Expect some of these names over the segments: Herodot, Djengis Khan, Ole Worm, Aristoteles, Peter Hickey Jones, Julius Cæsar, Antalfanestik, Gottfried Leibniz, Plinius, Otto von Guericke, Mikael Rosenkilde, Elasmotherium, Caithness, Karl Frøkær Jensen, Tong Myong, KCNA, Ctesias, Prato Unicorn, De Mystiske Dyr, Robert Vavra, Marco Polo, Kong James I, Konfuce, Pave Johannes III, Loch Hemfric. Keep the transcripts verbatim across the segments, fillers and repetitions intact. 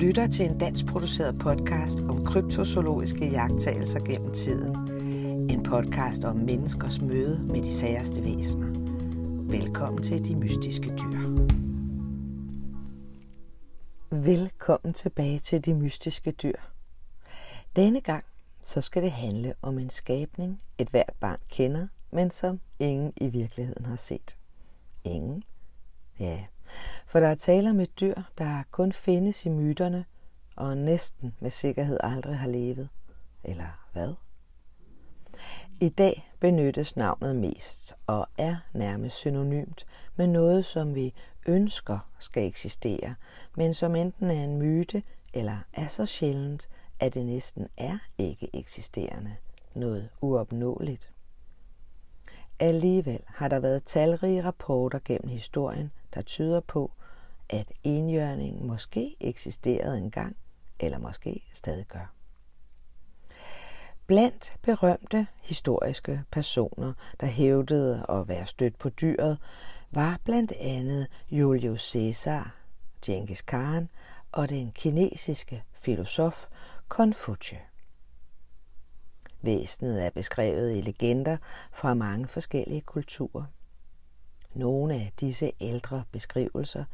lytter til en danskproduceret podcast om kryptozoologiske jagttagelser gennem tiden. En podcast om menneskers møde med de særste væsener. Velkommen til De Mystiske Dyr. Velkommen tilbage til De Mystiske Dyr. Denne gang så skal det handle om en skabning, et hvert barn kender, men som ingen i virkeligheden har set. Ingen? Ja, for der er tale om et dyr, der kun findes i myterne, og næsten med sikkerhed aldrig har levet. Eller hvad? I dag benyttes navnet mest, og er nærmest synonymt med noget, som vi ønsker skal eksistere, men som enten er en myte, eller er så sjældent, at det næsten er ikke eksisterende. Noget uopnåeligt. Alligevel har der været talrige rapporter gennem historien, der tyder på, at enhjørningen måske eksisterede engang, eller måske stadig gør. Blandt berømte historiske personer, der hævdede at være stødt på dyret, var blandt andet Julius Cæsar, Djengis Khan og den kinesiske filosof Konfuce. Væsenet er beskrevet i legender fra mange forskellige kulturer. Nogle af disse ældre beskrivelser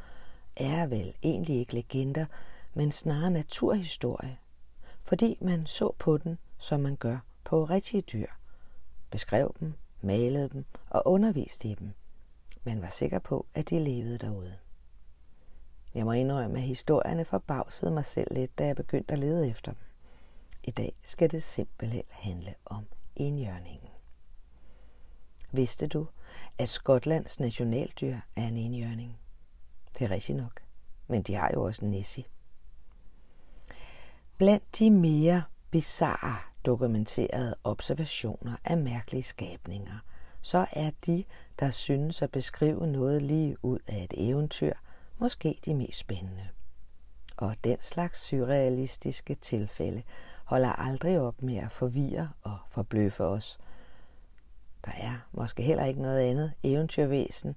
er vel egentlig ikke legender, men snarere naturhistorie, fordi man så på den, som man gør på rigtige dyr, beskrev dem, malede dem og underviste i dem. Man var sikker på, at de levede derude. Jeg må indrømme, at historierne forbavsede mig selv lidt, da jeg begyndte at lede efter dem. I dag skal det simpelthen handle om enhjørningen. Vidste du, at Skotlands nationaldyr er en enhjørning? Det er rigtigt nok, men de har jo også en nissi. Blandt de mere bizarre dokumenterede observationer af mærkelige skabninger, så er de, der synes at beskrive noget lige ud af et eventyr, måske de mest spændende. Og den slags surrealistiske tilfælde holder aldrig op med at forvirre og forbløffe os. Der er måske heller ikke noget andet eventyrvæsen,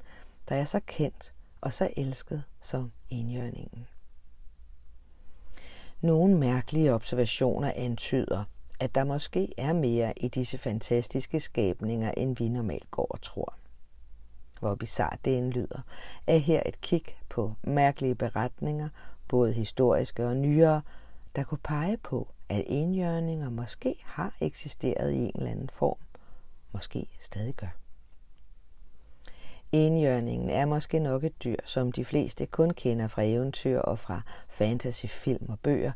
der er så kendt og så elsket som enhjørningen. Nogle mærkelige observationer antyder, at der måske er mere i disse fantastiske skabninger, end vi normalt går og tror. Hvor bizarrt det end lyder, er her et kig på mærkelige beretninger, både historiske og nyere, der kunne pege på, at enhjørninger måske har eksisteret i en eller anden form, måske stadig gør. Enhjørningen er måske nok et dyr, som de fleste kun kender fra eventyr og fra fantasyfilm og bøger,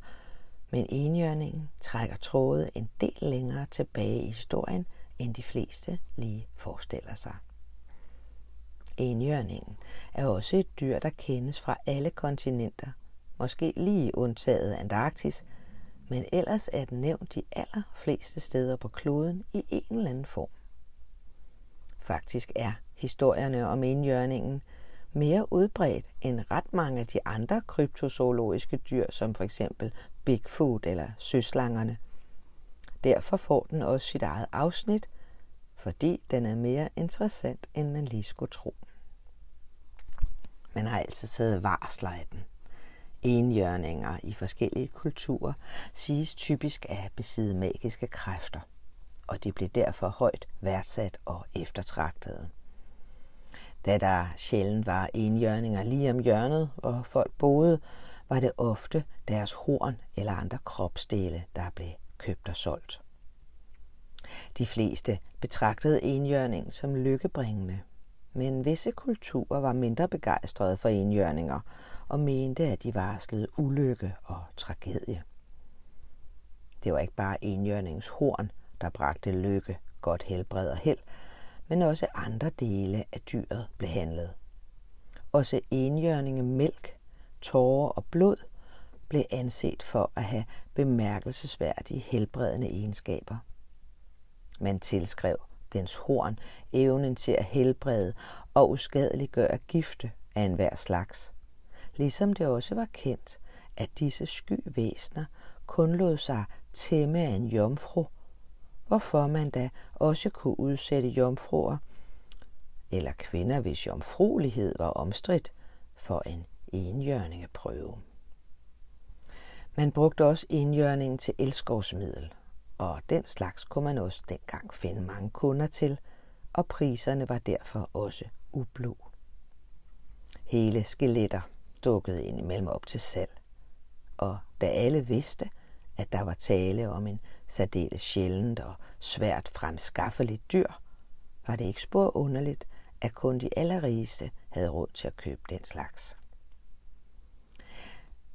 men enhjørningen trækker tråde en del længere tilbage i historien, end de fleste lige forestiller sig. Enhjørningen er også et dyr, der kendes fra alle kontinenter, måske lige undtaget Antarktis, men ellers er den nævnt de allerfleste steder på kloden i en eller anden form. Faktisk er historierne om enhjørningen mere udbredt end ret mange af de andre kryptozoologiske dyr, som for eksempel Bigfoot eller søslangerne. Derfor får den også sit eget afsnit, fordi den er mere interessant, end man lige skulle tro. Man har altid taget varsler af den. Enhjørninger i forskellige kulturer siges typisk at besidde magiske kræfter, og de blev derfor højt værdsat og eftertragtede. Da der sjældent var enhjørninger lige om hjørnet, hvor folk boede, var det ofte deres horn eller andre kropsdele, der blev købt og solgt. De fleste betragtede enhjørningen som lykkebringende, men visse kulturer var mindre begejstrede for enhjørninger og mente, at de varslede ulykke og tragedie. Det var ikke bare enhjørningens horn, der bragte lykke, godt helbred og held, men også andre dele af dyret blev handlet. Også enhjørninge mælk, tårer og blod blev anset for at have bemærkelsesværdige helbredende egenskaber. Man tilskrev dens horn evnen til at helbrede og uskadeliggøre gifte af enhver slags. Ligesom det også var kendt, at disse sky væsner kun lod sig tæmme af en jomfru, hvorfor man da også kunne udsætte jomfruer, eller kvinder, hvis jomfruelighed var omstridt, for en enhjørningeprøve. Man brugte også indjørningen til elskovsmiddel, og den slags kunne man også dengang finde mange kunder til, og priserne var derfor også ublu. Hele skeletter dukkede indimellem op til salg, og da alle vidste, at der var tale om en særdeles sjældent og svært fremskaffeligt dyr, var det ikke spor underligt, at kun de allerrigeste havde råd til at købe den slags.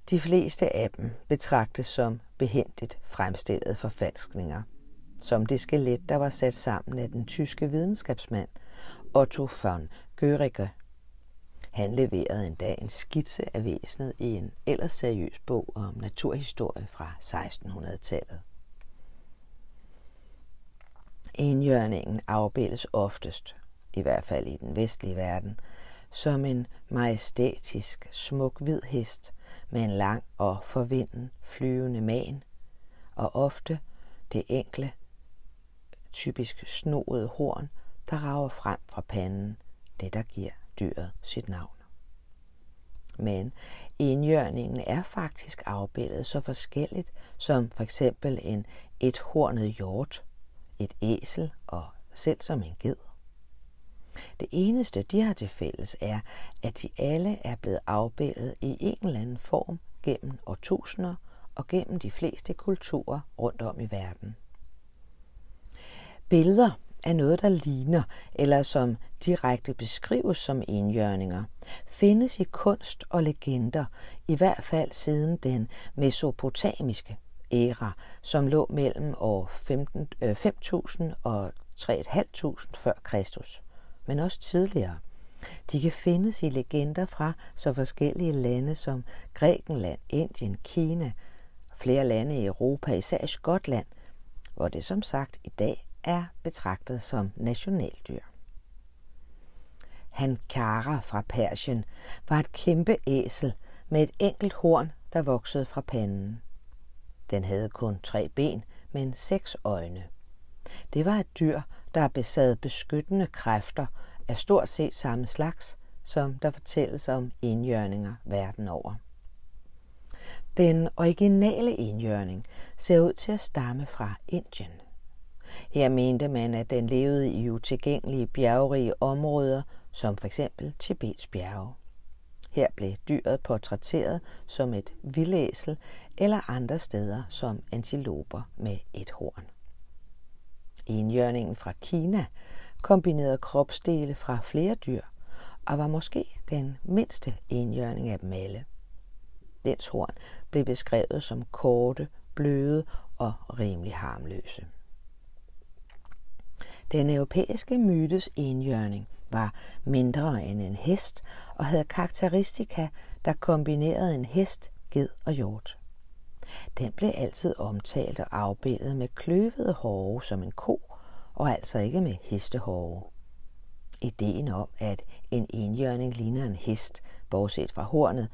De fleste af dem betragtes som behændigt fremstillede forfalskninger, som det skelet, der var sat sammen af den tyske videnskabsmand Otto von Guericke. Han leverede endda en skitse af væsenet i en ellers seriøs bog om naturhistorie fra sekstenhundredetallet. Indjørningen afbildes oftest, i hvert fald i den vestlige verden, som en majestætisk, smuk hvid hest med en lang og forvinden flyvende man, og ofte det enkle, typisk snoede horn, der rager frem fra panden, det der giver dyret sit navn. Men indjørningen er faktisk afbildet så forskelligt som for eksempel en ethornet hjort, et æsel og selv som en ged. Det eneste, de har til fælles, er, at de alle er blevet afbildet i en eller anden form gennem årtusinder og gennem de fleste kulturer rundt om i verden. Billeder er noget, der ligner, eller som direkte beskrives som indjørninger, findes i kunst og legender, i hvert fald siden den mesopotamiske æra, som lå mellem år fem tusind og tre tusind fem hundrede før Kristus, men også tidligere. De kan findes i legender fra så forskellige lande som Grækenland, Indien, Kina, flere lande i Europa, især i Skotland, hvor det som sagt i dag er betragtet som nationaldyr. Hankara fra Persien var et kæmpe æsel med et enkelt horn, der voksede fra panden. Den havde kun tre ben, men seks øjne. Det var et dyr, der besad beskyttende kræfter af stort set samme slags, som der fortælles om indjørninger verden over. Den originale indjørning ser ud til at stamme fra Indien. Her mente man, at den levede i utilgængelige bjergerige områder, som f.eks. Tibets bjerge. Her blev dyret portrætteret som et vildæsel eller andre steder som antiloper med et horn. Indjørningen fra Kina kombinerede kropsdele fra flere dyr og var måske den mindste indjørning af dem alle. Dens horn blev beskrevet som korte, bløde og rimelig harmløse. Den europæiske mytes indjørning var mindre end en hest og havde karakteristika, der kombinerede en hest, ged og hjort. Den blev altid omtalt og afbildet med kløvede hove som en ko, og altså ikke med hestehove. Ideen om, at en indjørning ligner en hest, bortset fra hornet,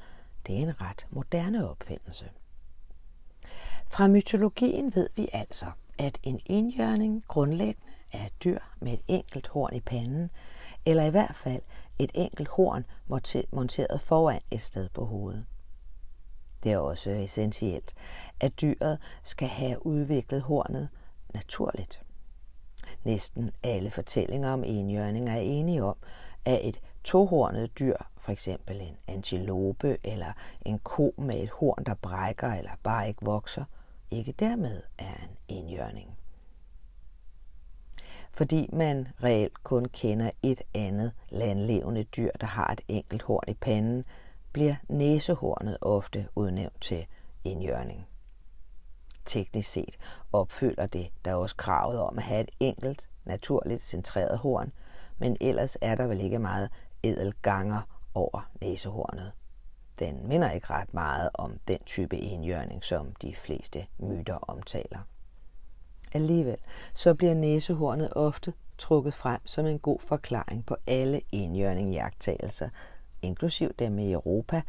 det er en ret moderne opfindelse. Fra mytologien ved vi altså, at en indjørning grundlæggende er et dyr med et enkelt horn i panden, eller i hvert fald et enkelt horn monteret foran et sted på hovedet. Det er også essentielt, at dyret skal have udviklet hornet naturligt. Næsten alle fortællinger om indjørninger er enige om, at et tohornet dyr, f.eks. en antilope eller en ko med et horn, der brækker eller bare ikke vokser, ikke dermed er en indjørning. Fordi man reelt kun kender et andet landlevende dyr, der har et enkelt horn i panden, bliver næsehornet ofte udnævnt til indjørning. Teknisk set opfylder det da også kravet om at have et enkelt, naturligt centreret horn, men ellers er der vel ikke meget ædelganger over næsehornet. Den minder ikke ret meget om den type indjørning, som de fleste myter omtaler. Alligevel så bliver næsehornet ofte trukket frem som en god forklaring på alle indjørning-iagttagelser, inklusiv dem i Europa,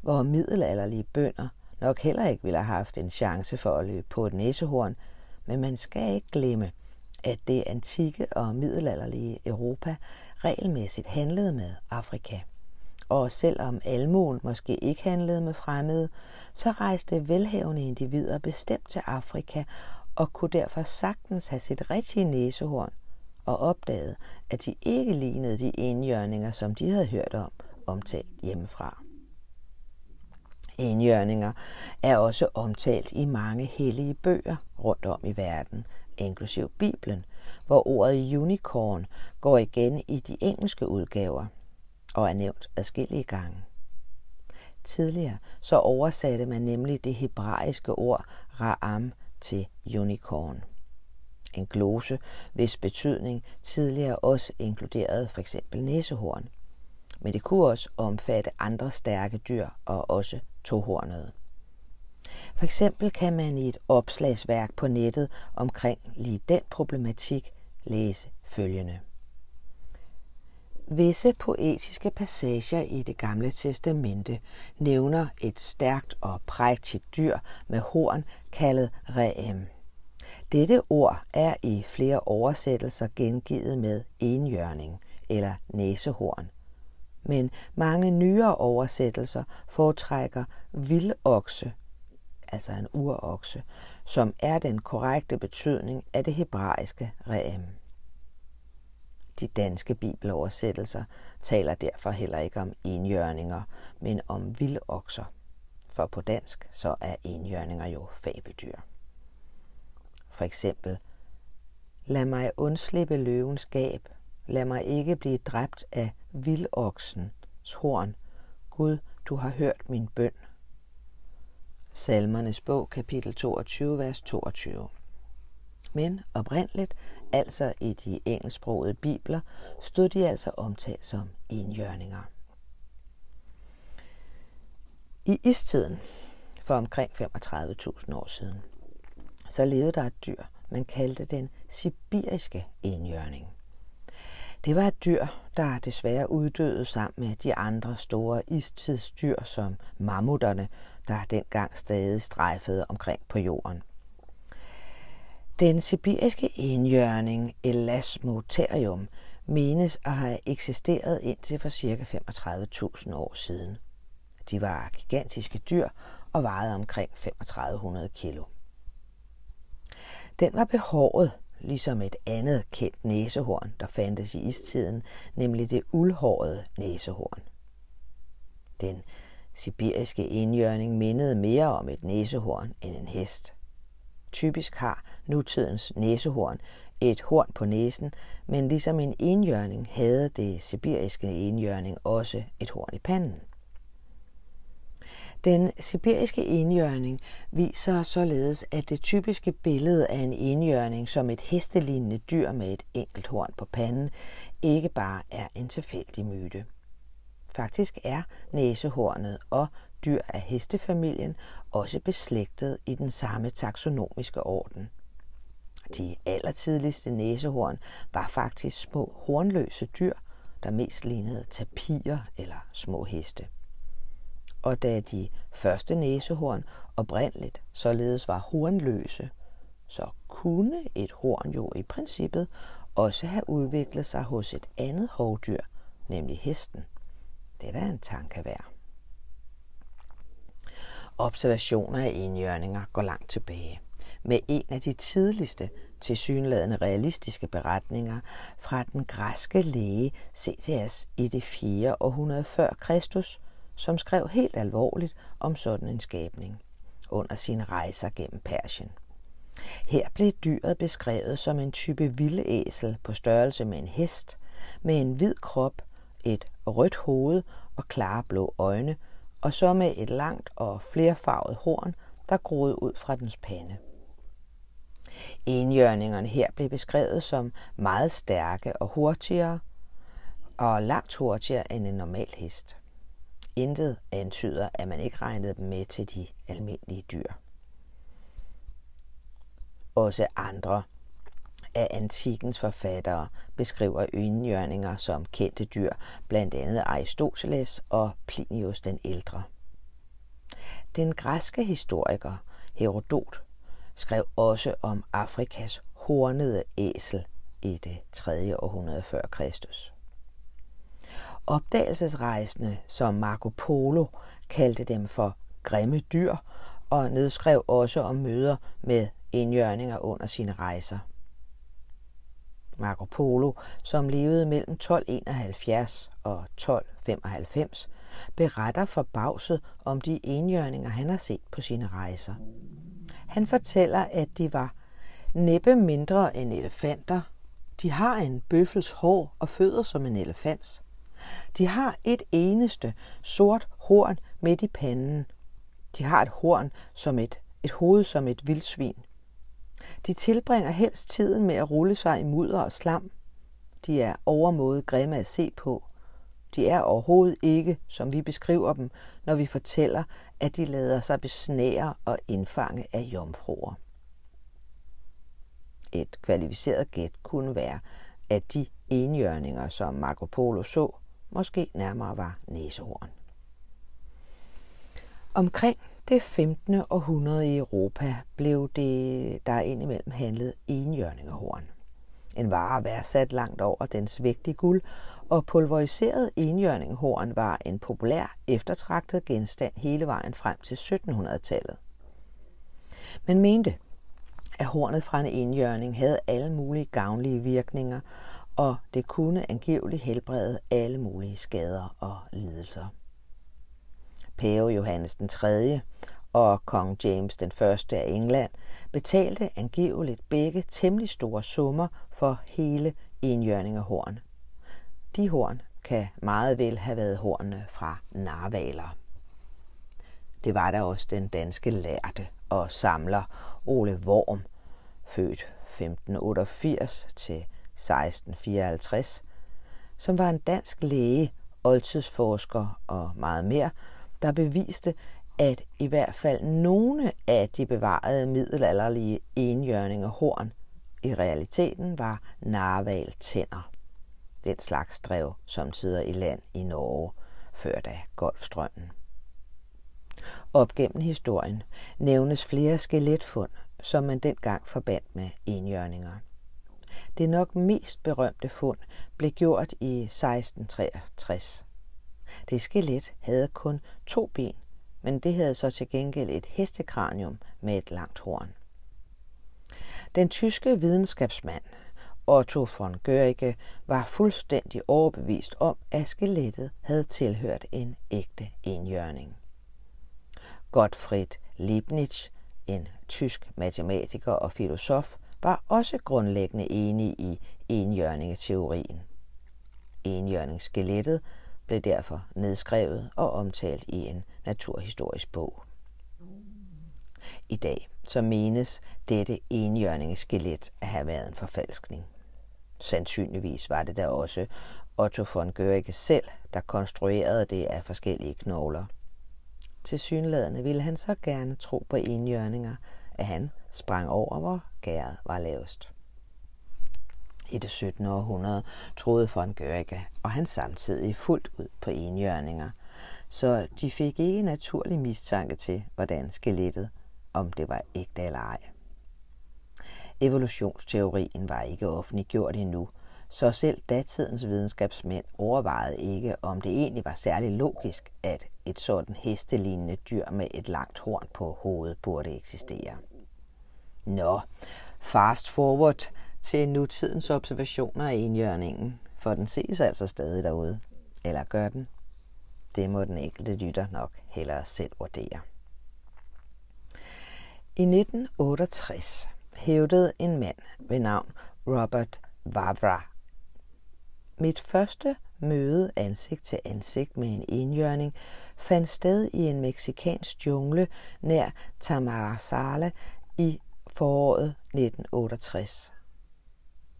hvor middelalderlige bønder nok heller ikke ville have haft en chance for at løbe på et næsehorn, men man skal ikke glemme, at det antikke og middelalderlige Europa regelmæssigt handlede med Afrika, Og selvom almuen måske ikke handlede med fremmede, så rejste velhavende individer bestemt til Afrika og kunne derfor sagtens have sit rigtige næsehorn og opdagede, at de ikke lignede de enhjørninger, som de havde hørt om, omtalt hjemmefra. Enhjørninger er også omtalt i mange hellige bøger rundt om i verden, inklusiv Bibelen, hvor ordet unicorn går igen i de engelske udgaver og er nævnt adskillige gange. Tidligere så oversatte man nemlig det hebraiske ord ra'am til unicorn. En glose, hvis betydning tidligere også inkluderede f.eks. næsehorn. Men det kunne også omfatte andre stærke dyr og også tohornede. For eksempel kan man i et opslagsværk på nettet omkring lige den problematik læse følgende. Visse poetiske passager i Det Gamle Testamente nævner et stærkt og prægtigt dyr med horn kaldet ra'am. Dette ord er i flere oversættelser gengivet med enhjørning eller næsehorn. Men mange nyere oversættelser foretrækker vildokse, altså en urokse, som er den korrekte betydning af det hebraiske ra'am. De danske bibeloversættelser taler derfor heller ikke om enhjørninger, men om vildokser, for på dansk så er enhjørninger jo fabeldyr. For eksempel, lad mig undslippe løvens gab, lad mig ikke blive dræbt af vildoksens horn. Gud, du har hørt min bøn. Salmernes bog, kapitel toogtyve, vers toogtyve. Men oprindeligt, altså i de engelsksprogede bibler, stod de altså omtalt som enhjørninger. I istiden, for omkring femogtredive tusind år siden, så levede der et dyr, man kaldte den sibiriske enhjørning. Det var et dyr, der desværre uddøde sammen med de andre store istidsdyr som mammutterne, der dengang stadig strejfede omkring på jorden. Den sibiriske enhjørning Elasmotherium menes at have eksisteret indtil for ca. femogtredive tusind år siden. De var gigantiske dyr og vejede omkring tre tusind fem hundrede kilo. Den var behåret, ligesom et andet kendt næsehorn, der fandtes i istiden, nemlig det uldhårede næsehorn. Den sibiriske enhjørning mindede mere om et næsehorn end en hest. Typisk har nutidens næsehorn et horn på næsen, men ligesom en enhjørning havde det sibiriske enhjørning også et horn i panden. Den sibiriske enhjørning viser således, at det typiske billede af en enhjørning som et hestelignende dyr med et enkelt horn på panden ikke bare er en tilfældig myte. Faktisk er næsehornet og dyr af hestefamilien også beslægtet i den samme taksonomiske orden. De allertidligste næsehorn var faktisk små hornløse dyr, der mest lignede tapirer eller små heste. Og da de første næsehorn oprindeligt således var hornløse, så kunne et horn jo i princippet også have udviklet sig hos et andet hovdyr, nemlig hesten. Det er en tanke værd. Observationer af enhjørninger går langt tilbage, med en af de tidligste tilsyneladende realistiske beretninger fra den græske læge Ctesias i det fjerde århundrede før Kristus, som skrev helt alvorligt om sådan en skabning under sine rejser gennem Persien. Her blev dyret beskrevet som en type vildæsel på størrelse med en hest, med en hvid krop, et rødt hoved og klare blå øjne, og så med et langt og flerfarvet horn, der groede ud fra dens pande. Enhjørningerne her blev beskrevet som meget stærke og hurtigere, og langt hurtigere end en normal hest. Intet antyder, at man ikke regnede dem med til de almindelige dyr. Også andre af antikkens forfattere beskriver enhjørninger som kendte dyr, blandt andet Aristoteles og Plinius den ældre. Den græske historiker Herodot skrev også om Afrikas hornede æsel i det tredje århundrede før Kristus. Opdagelsesrejsende, som Marco Polo, kaldte dem for grimme dyr og nedskrev også om møder med indjørninger under sine rejser. Marco Polo, som levede mellem tolv enoghalvfjerds og tolv femoghalvfems, beretter forbavset om de indjørninger, han har set på sine rejser. Han fortæller, at de var næppe mindre end elefanter. De har en bøffels hår og fødder som en elefants. De har et eneste sort horn midt i panden. De har et horn som et, et hoved som et vildsvin. De tilbringer helst tiden med at rulle sig i mudder og slam. De er overmåde grimme at se på. De er overhovedet ikke, som vi beskriver dem, når vi fortæller, at de lader sig besnære og indfange af jomfruer. Et kvalificeret gæt kunne være, at de enhjørninger, som Marco Polo så, måske nærmere var næsehorn. Omkring det femtende århundrede i Europa blev det, der indimellem handlede enhjørningehorn. En vare værdsat langt over dens vægtige guld, og pulveriseret enhjørningehorn var en populær eftertragtet genstand hele vejen frem til syttenhundredetallet. Man mente, at hornet fra en enhjørning havde alle mulige gavnlige virkninger, og det kunne angiveligt helbrede alle mulige skader og lidelser. Pave Johannes den tredje og Kong James den første af England betalte angiveligt begge temmelig store summer for hele enhjørningehorn. De horn kan meget vel have været hornene fra narvaler. Det var der også den danske lærte og samler Ole Worm, født femten otteogfirs til seksten fireoghalvtreds, som var en dansk læge, oldtidsforsker og meget mere, der beviste, at i hvert fald nogle af de bevarede middelalderlige enhjørningehorn i realiteten var narvaltænder. Den slags drev samtidig i land i Norge, før da Golfstrømmen. Op gennem historien nævnes flere skeletfund, som man dengang forbandt med enhjørninger. Det nok mest berømte fund blev gjort i seksten treogtres. Det skelet havde kun to ben, men det havde så til gengæld et hestekranium med et langt horn. Den tyske videnskabsmand Otto von Guericke var fuldstændig overbevist om, at skelettet havde tilhørt en ægte enhjørning. Gottfried Leibniz, en tysk matematiker og filosof, var også grundlæggende enig i enhjørningeteorien. Enhjørningsskelettet blev derfor nedskrevet og omtalt i en naturhistorisk bog. I dag så menes dette enhjørningsskelet at have været en forfalskning. Sandsynligvis var det da også Otto von Guericke selv, der konstruerede det af forskellige knogler. Tilsyneladende ville han så gerne tro på enhjørninger, at han sprang over, hvor gæret var lavest. I det syttende århundrede troede von Guericke og han samtidig fuldt ud på enhjørninger, så de fik ikke naturlig mistanke til, hvordan skelettet, om det var ægte eller ej. Evolutionsteorien var ikke offentliggjort endnu, så selv datidens videnskabsmænd overvejede ikke, om det egentlig var særlig logisk, at et sådan hestelignende dyr med et langt horn på hovedet burde eksistere. Nå, fast forward til nutidens observationer af enhjørningen, for den ses altså stadig derude. Eller gør den? Det må den enkelte lytter nok hellere selv vurdere. I nitten otteogtres hævdede en mand ved navn Robert Vavra: "Mit første møde ansigt til ansigt med en enhjørning fandt sted i en meksikansk jungle nær Tamarazale i foråret nitten otteogtres.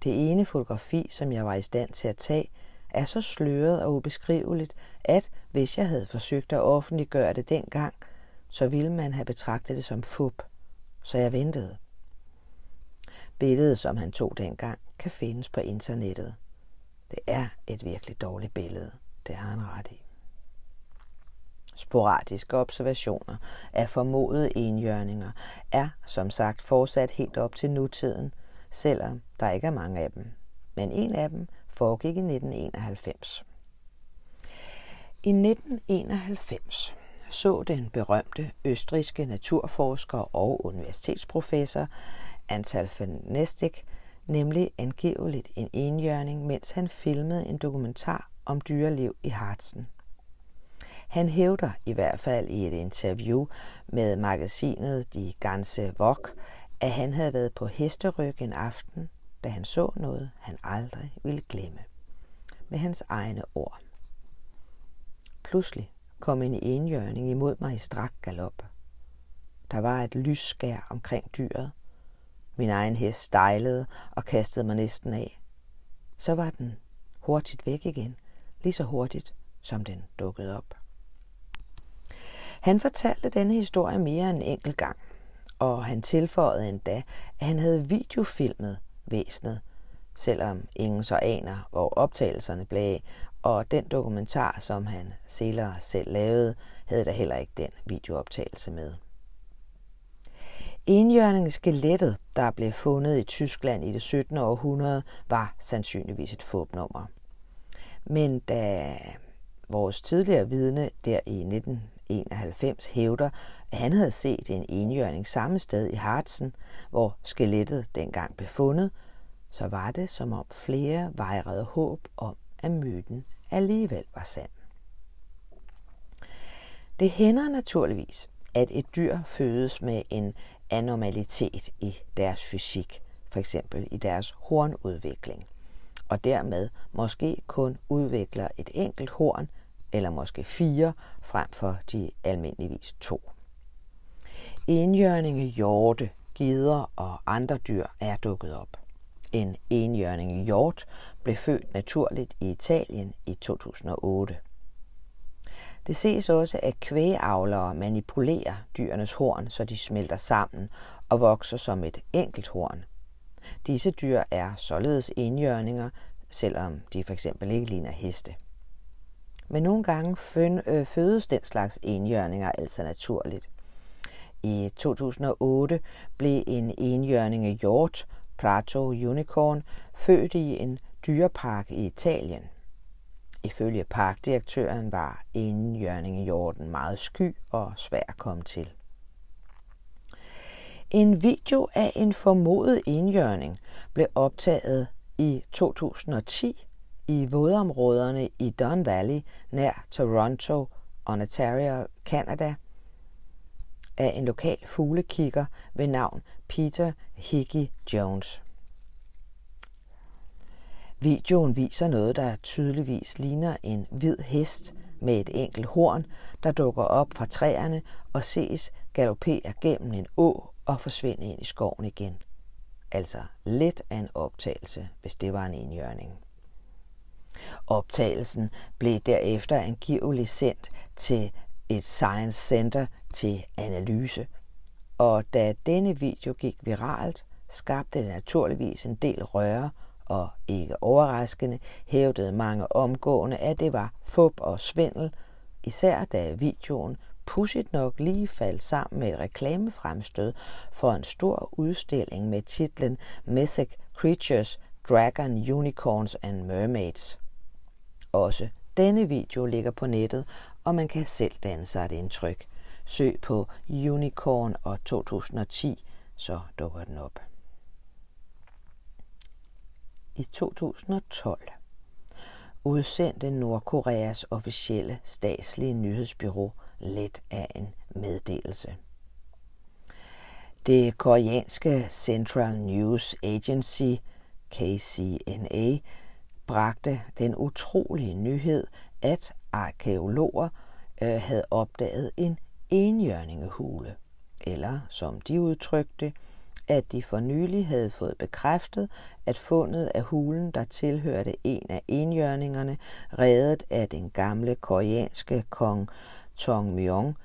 Det ene fotografi, som jeg var i stand til at tage, er så sløret og ubeskriveligt, at hvis jeg havde forsøgt at offentliggøre det dengang, så ville man have betragtet det som fup. Så jeg ventede." Billedet, som han tog dengang, kan findes på internettet. Det er et virkelig dårligt billede. Det har han ret i. Sporadiske observationer af formodede enhjørninger er som sagt fortsat helt op til nutiden, selvom der ikke er mange af dem. Men en af dem foregik i nitten enoghalvfems. I nitten enoghalvfems så den berømte østrigske naturforsker og universitetsprofessor Antalfanestik nemlig angiveligt en enhjørning, mens han filmede en dokumentar om dyreliv i Harzen. Han hævder i hvert fald i et interview med magasinet Die ganze Woche, at han havde været på hesteryg en aften, da han så noget, han aldrig ville glemme. Med hans egne ord. Pludselig kom en enhjørning imod mig i strak galop. Der var et lysskær omkring dyret. Min egen hest stejlede og kastede mig næsten af. Så var den hurtigt væk igen, lige så hurtigt, som den dukkede op. Han fortalte denne historie mere end en enkelt gang, og han tilføjede endda, at han havde videofilmet væsenet, selvom ingen så aner, hvor optagelserne blev af, og den dokumentar, som han senere selv lavede, havde da heller ikke den videooptagelse med. Enhjørningsskelettet, der blev fundet i Tyskland i det syttende århundrede, var sandsynligvis et fupnummer. Men da vores tidligere vidne der i nitten enoghalvfems hævder, at han havde set en enhjørning samme sted i Harzen, hvor skelettet dengang blev fundet, så var det som om flere vejrede håb om, at myten alligevel var sand. Det hænder naturligvis, at et dyr fødes med en anormalitet i deres fysik, f.eks. i deres hornudvikling, og dermed måske kun udvikler et enkelt horn, eller måske fire, frem for de almindeligvis to. Enhjørninge, hjorte, geder og andre dyr er dukket op. En enhjørninge hjort blev født naturligt i Italien i to tusind og otte. Det ses også, at kvægeavlere manipulerer dyrenes horn, så de smelter sammen og vokser som et enkelt horn. Disse dyr er således enhjørninger, selvom de f.eks. ikke ligner heste. Men nogle gange fødes den slags enhjørninger altså naturligt. I to tusind og otte blev en enhjørninge hjort, Prato Unicorn, født i en dyrepark i Italien. Ifølge parkdirektøren var enhjørningehjorten meget sky og svær at komme til. En video af en formodet enhjørning blev optaget i to tusind og ti i vådområderne i Don Valley nær Toronto, Ontario, Canada, af en lokal fuglekikker ved navn Peter Hickey Jones. Videoen viser noget, der tydeligvis ligner en hvid hest med et enkelt horn, der dukker op fra træerne og ses galopere gennem en å og forsvinde ind i skoven igen. Altså lidt af en optagelse, hvis det var en enhjørning. Optagelsen blev derefter angiveligt sendt til et Science Center til analyse, og da denne video gik viralt, skabte det naturligvis en del røre, og ikke overraskende hævdede mange omgående, at det var fup og svindel, især da videoen pudsigt nok lige faldt sammen med et reklamefremstød for en stor udstilling med titlen Mythic Creatures, Dragon, Unicorns and Mermaids. Også denne video ligger på nettet, og man kan selv danne sig et indtryk. Søg på Unicorn og to tusind og ti, så dukker den op. I to tusind og tolv udsendte Nordkoreas officielle statslige nyhedsbyrå lidt af en meddelelse. Det koreanske Central News Agency, K C N A, bragte den utrolige nyhed, at arkæologer øh, havde opdaget en enhjørningehule, eller som de udtrykte, at de for nylig havde fået bekræftet, at fundet af hulen, der tilhørte en af enhjørningerne, reddet af den gamle koreanske kong Tong Myong,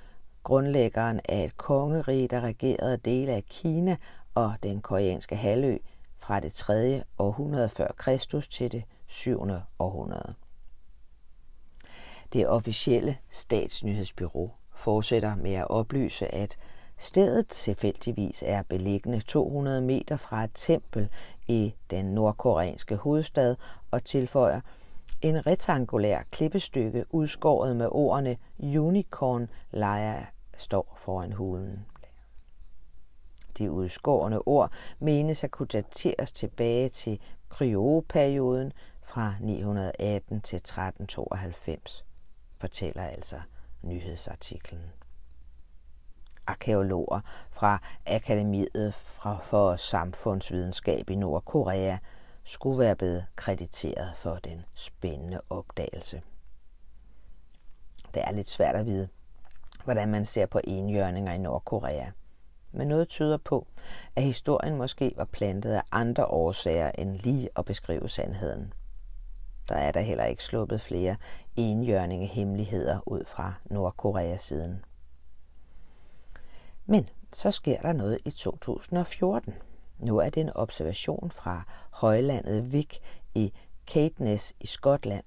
grundlæggeren af et kongerige, der regerede dele af Kina og den koreanske halvø fra det tredje århundrede før Kristus til det syvende århundrede. Det officielle statsnyhedsbyrå fortsætter med at oplyse, at stedet tilfældigvis er beliggende to hundrede meter fra et tempel i den nordkoreanske hovedstad og tilføjer, en rektangulær klippestykke udskåret med ordene Unicorn Lair står foran hulen. De udskårne ord menes at kunne dateres tilbage til kryoperioden fra ni hundrede og atten til tretten tooghalvfems, fortæller altså nyhedsartiklen. Arkæologer fra Akademiet for Samfundsvidenskab i Nordkorea skulle være blevet krediteret for den spændende opdagelse. Det er lidt svært at vide, hvordan man ser på enhjørninger i Nordkorea. Men noget tyder på, at historien måske var plantet af andre årsager end lige at beskrive sandheden. Der er der heller ikke sluppet flere enhjørninge hemmeligheder ud fra Nordkorea-siden. Men så sker der noget i to tusind og fjorten. Nu er det en observation fra højlandet Wick i Caithness i Skotland.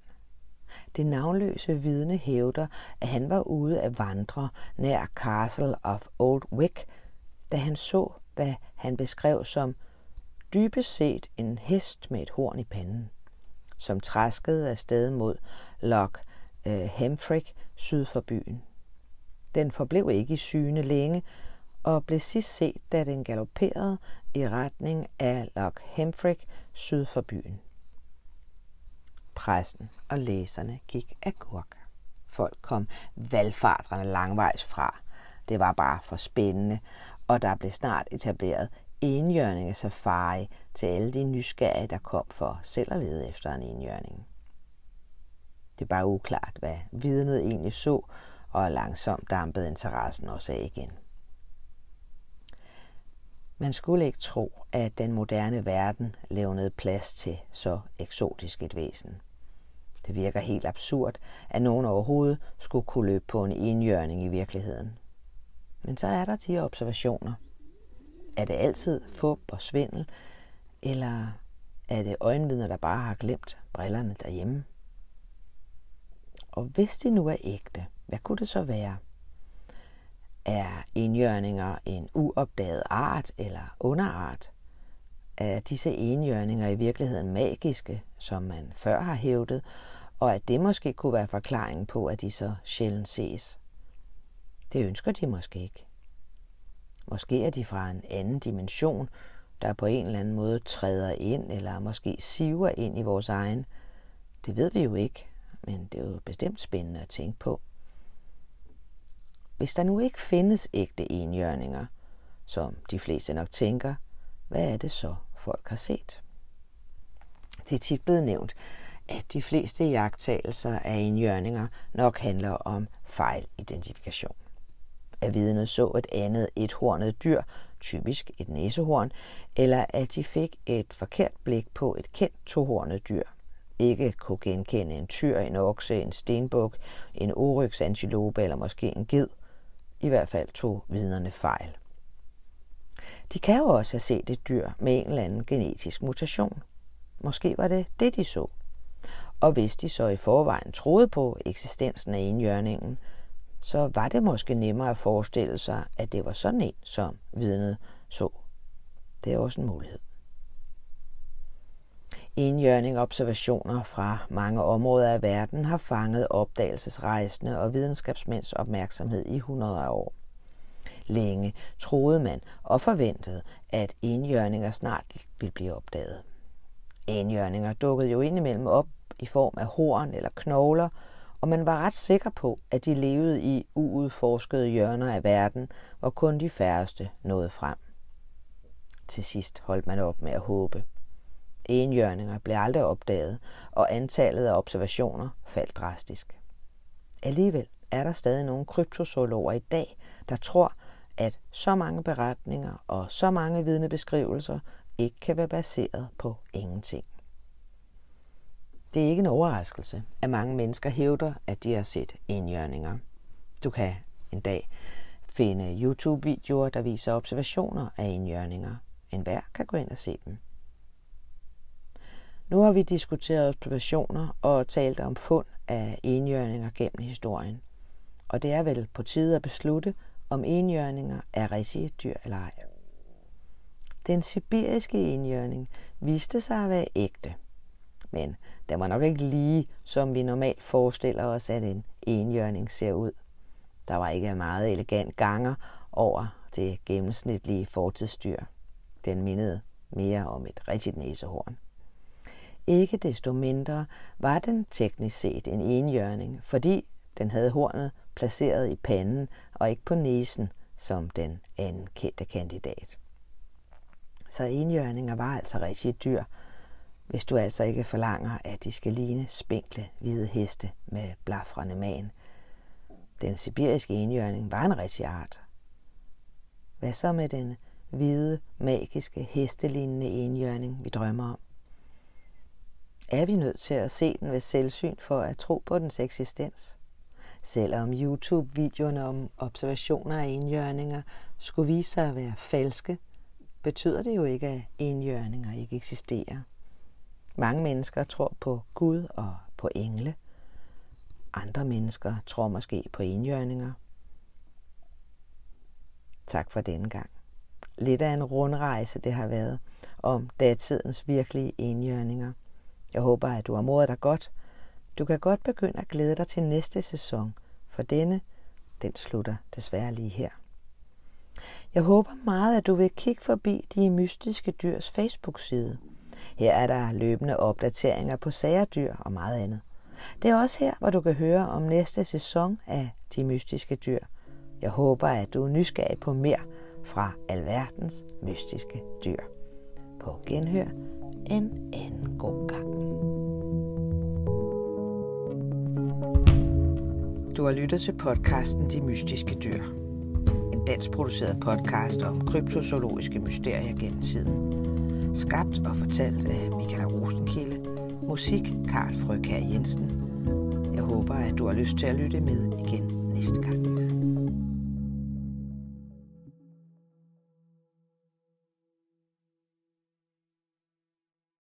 Det navnløse vidne hævder, at han var ude at vandre nær Castle of Old Wick, da han så, hvad han beskrev som dybest set en hest med et horn i panden, som træskede afsted mod Loch Hemfric syd for byen. Den forblev ikke i syne længe, og blev sidst set, da den galopperede i retning af Loch Hemfric syd for byen. Pressen og læserne gik agurk. Folk kom valfarterne langvejs fra. Det var bare for spændende, og der blev snart etableret enhjørninge safari til alle de nysgerrige, der kom for selv at lede efter en enhjørning. Det var uklart, hvad vidnet egentlig så, og langsomt dampede interessen også af igen. Man skulle ikke tro, at den moderne verden levnede plads til så eksotisk et væsen. Det virker helt absurd, at nogen overhovedet skulle kunne løbe på en enhjørning i virkeligheden. Men så er der de observationer. Er det altid fup og svindel, eller er det øjenvidner, der bare har glemt brillerne derhjemme? Og hvis de nu er ægte, hvad kunne det så være? Er enhjørninger en uopdaget art eller underart? Er disse enhjørninger i virkeligheden magiske, som man før har hævdet, og at det måske kunne være forklaringen på, at de så sjældent ses? Det ønsker de måske ikke. Måske er de fra en anden dimension, der på en eller anden måde træder ind, eller måske siver ind i vores egen. Det ved vi jo ikke, men det er jo bestemt spændende at tænke på. Hvis der nu ikke findes ægte enhjørninger, som de fleste nok tænker, hvad er det så, folk har set? Det er tit blevet nævnt, at de fleste iagttagelser af enhjørninger nok handler om fejlidentifikation. At vidnet så et andet ethornet dyr, typisk et næsehorn, eller at de fik et forkert blik på et kendt tohornet dyr. Ikke kunne genkende en tyr, en okse, en stenbuk, en oryxantilope eller måske en ged. I hvert fald tog vidnerne fejl. De kan jo også have set et dyr med en eller anden genetisk mutation. Måske var det det, de så. Og hvis de så i forvejen troede på eksistensen af enhjørningen, så var det måske nemmere at forestille sig, at det var sådan en, som vidnet så. Det er også en mulighed. Enhjørning observationer fra mange områder af verden har fanget opdagelsesrejsende og videnskabsmænds opmærksomhed i hundreder af år. Længe troede man og forventede, at enhjørninger snart ville blive opdaget. Enhjørninger dukkede jo indimellem op i form af horn eller knogler, og man var ret sikker på, at de levede i uudforskede hjørner af verden, hvor kun de færreste nåede frem. Til sidst holdt man op med at håbe. Enhjørninger blev aldrig opdaget, og antallet af observationer faldt drastisk. Alligevel er der stadig nogle kryptozoologer i dag, der tror, at så mange beretninger og så mange vidnebeskrivelser ikke kan være baseret på ingenting. Det er ikke en overraskelse, at mange mennesker hævder, at de har set enhjørninger. Du kan en dag finde YouTube-videoer, der viser observationer af enhjørninger. Enhver kan gå ind og se dem. Nu har vi diskuteret observationer og talt om fund af enhjørninger gennem historien. Og det er vel på tide at beslutte, om enhjørninger er rigtige dyr eller ej. Den sibiriske enhjørning viste sig at være ægte, men Den var nok ikke lige, som vi normalt forestiller os, at en enhjørning ser ud. Der var ikke meget elegant ganger over det gennemsnitlige fortidsdyr. Den mindede mere om et rigtigt næsehorn. Ikke desto mindre var den teknisk set en enhjørning, fordi den havde hornet placeret i panden og ikke på næsen, som den anden kendte kandidat. Så enhjørninger var altså rigtige dyr, hvis du altså ikke forlanger, at de skal ligne spinkle hvide heste med blafrende magen. Den sibiriske enhjørning var en rigtig art. Hvad så med den hvide, magiske, hestelignende enhjørning, vi drømmer om? Er vi nødt til at se den ved selvsyn for at tro på dens eksistens? Selvom YouTube-videoerne om observationer af enhjørninger skulle vise sig at være falske, betyder det jo ikke, at enhjørninger ikke eksisterer. Mange mennesker tror på Gud og på engle. Andre mennesker tror måske på enhjørninger. Tak for denne gang. Lidt af en rundrejse det har været om datidens virkelige enhjørninger. Jeg håber, at du har modet dig godt. Du kan godt begynde at glæde dig til næste sæson, for denne, den slutter desværre lige her. Jeg håber meget, at du vil kigge forbi De Mystiske Dyrs Facebook-side. Her er der løbende opdateringer på sagerdyr og meget andet. Det er også her, hvor du kan høre om næste sæson af De Mystiske Dyr. Jeg håber, at du er nysgerrig på mere fra alverdens mystiske dyr. På genhør en anden god gang. Du har lyttet til podcasten De Mystiske Dyr. En danskproduceret podcast om kryptozoologiske mysterier gennem tiden. Skabt og fortalt af Mikael Rosenkilde. Musik Karl Frøkær Jensen. Jeg håber, at du har lyst til at lytte med igen næste gang.